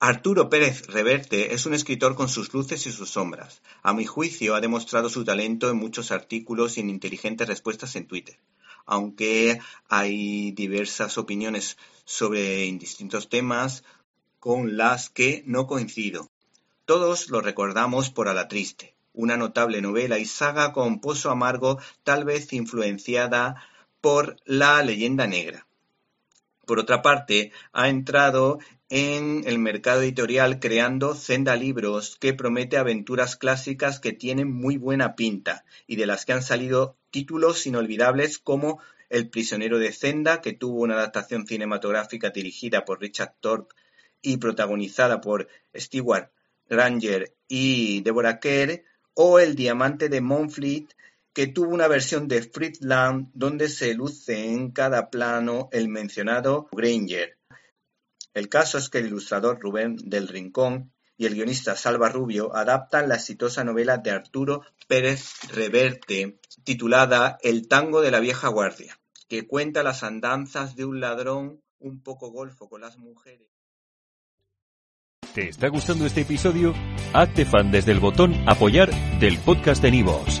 Arturo Pérez Reverte es un escritor con sus luces y sus sombras. A mi juicio, ha demostrado su talento en muchos artículos y en inteligentes respuestas en Twitter. Aunque hay diversas opiniones sobre distintos temas con las que no coincido. Todos lo recordamos por Alatriste, una notable novela y saga con pozo amargo, tal vez influenciada por La Leyenda Negra. Por otra parte, ha entrado en el mercado editorial creando Zenda Libros, que promete aventuras clásicas que tienen muy buena pinta y de las que han salido títulos inolvidables como El prisionero de Zenda, que tuvo una adaptación cinematográfica dirigida por Richard Thorpe y protagonizada por Stewart Granger y Deborah Kerr, o El diamante de Montfleet, que tuvo una versión de Friedland donde se luce en cada plano el mencionado Granger. El caso es que el ilustrador Rubén del Rincón y el guionista Salva Rubio adaptan la exitosa novela de Arturo Pérez Reverte titulada El tango de la vieja guardia, que cuenta las andanzas de un ladrón un poco golfo con las mujeres. ¿Te está gustando este episodio? Hazte fan desde el botón Apoyar del podcast de iVoox.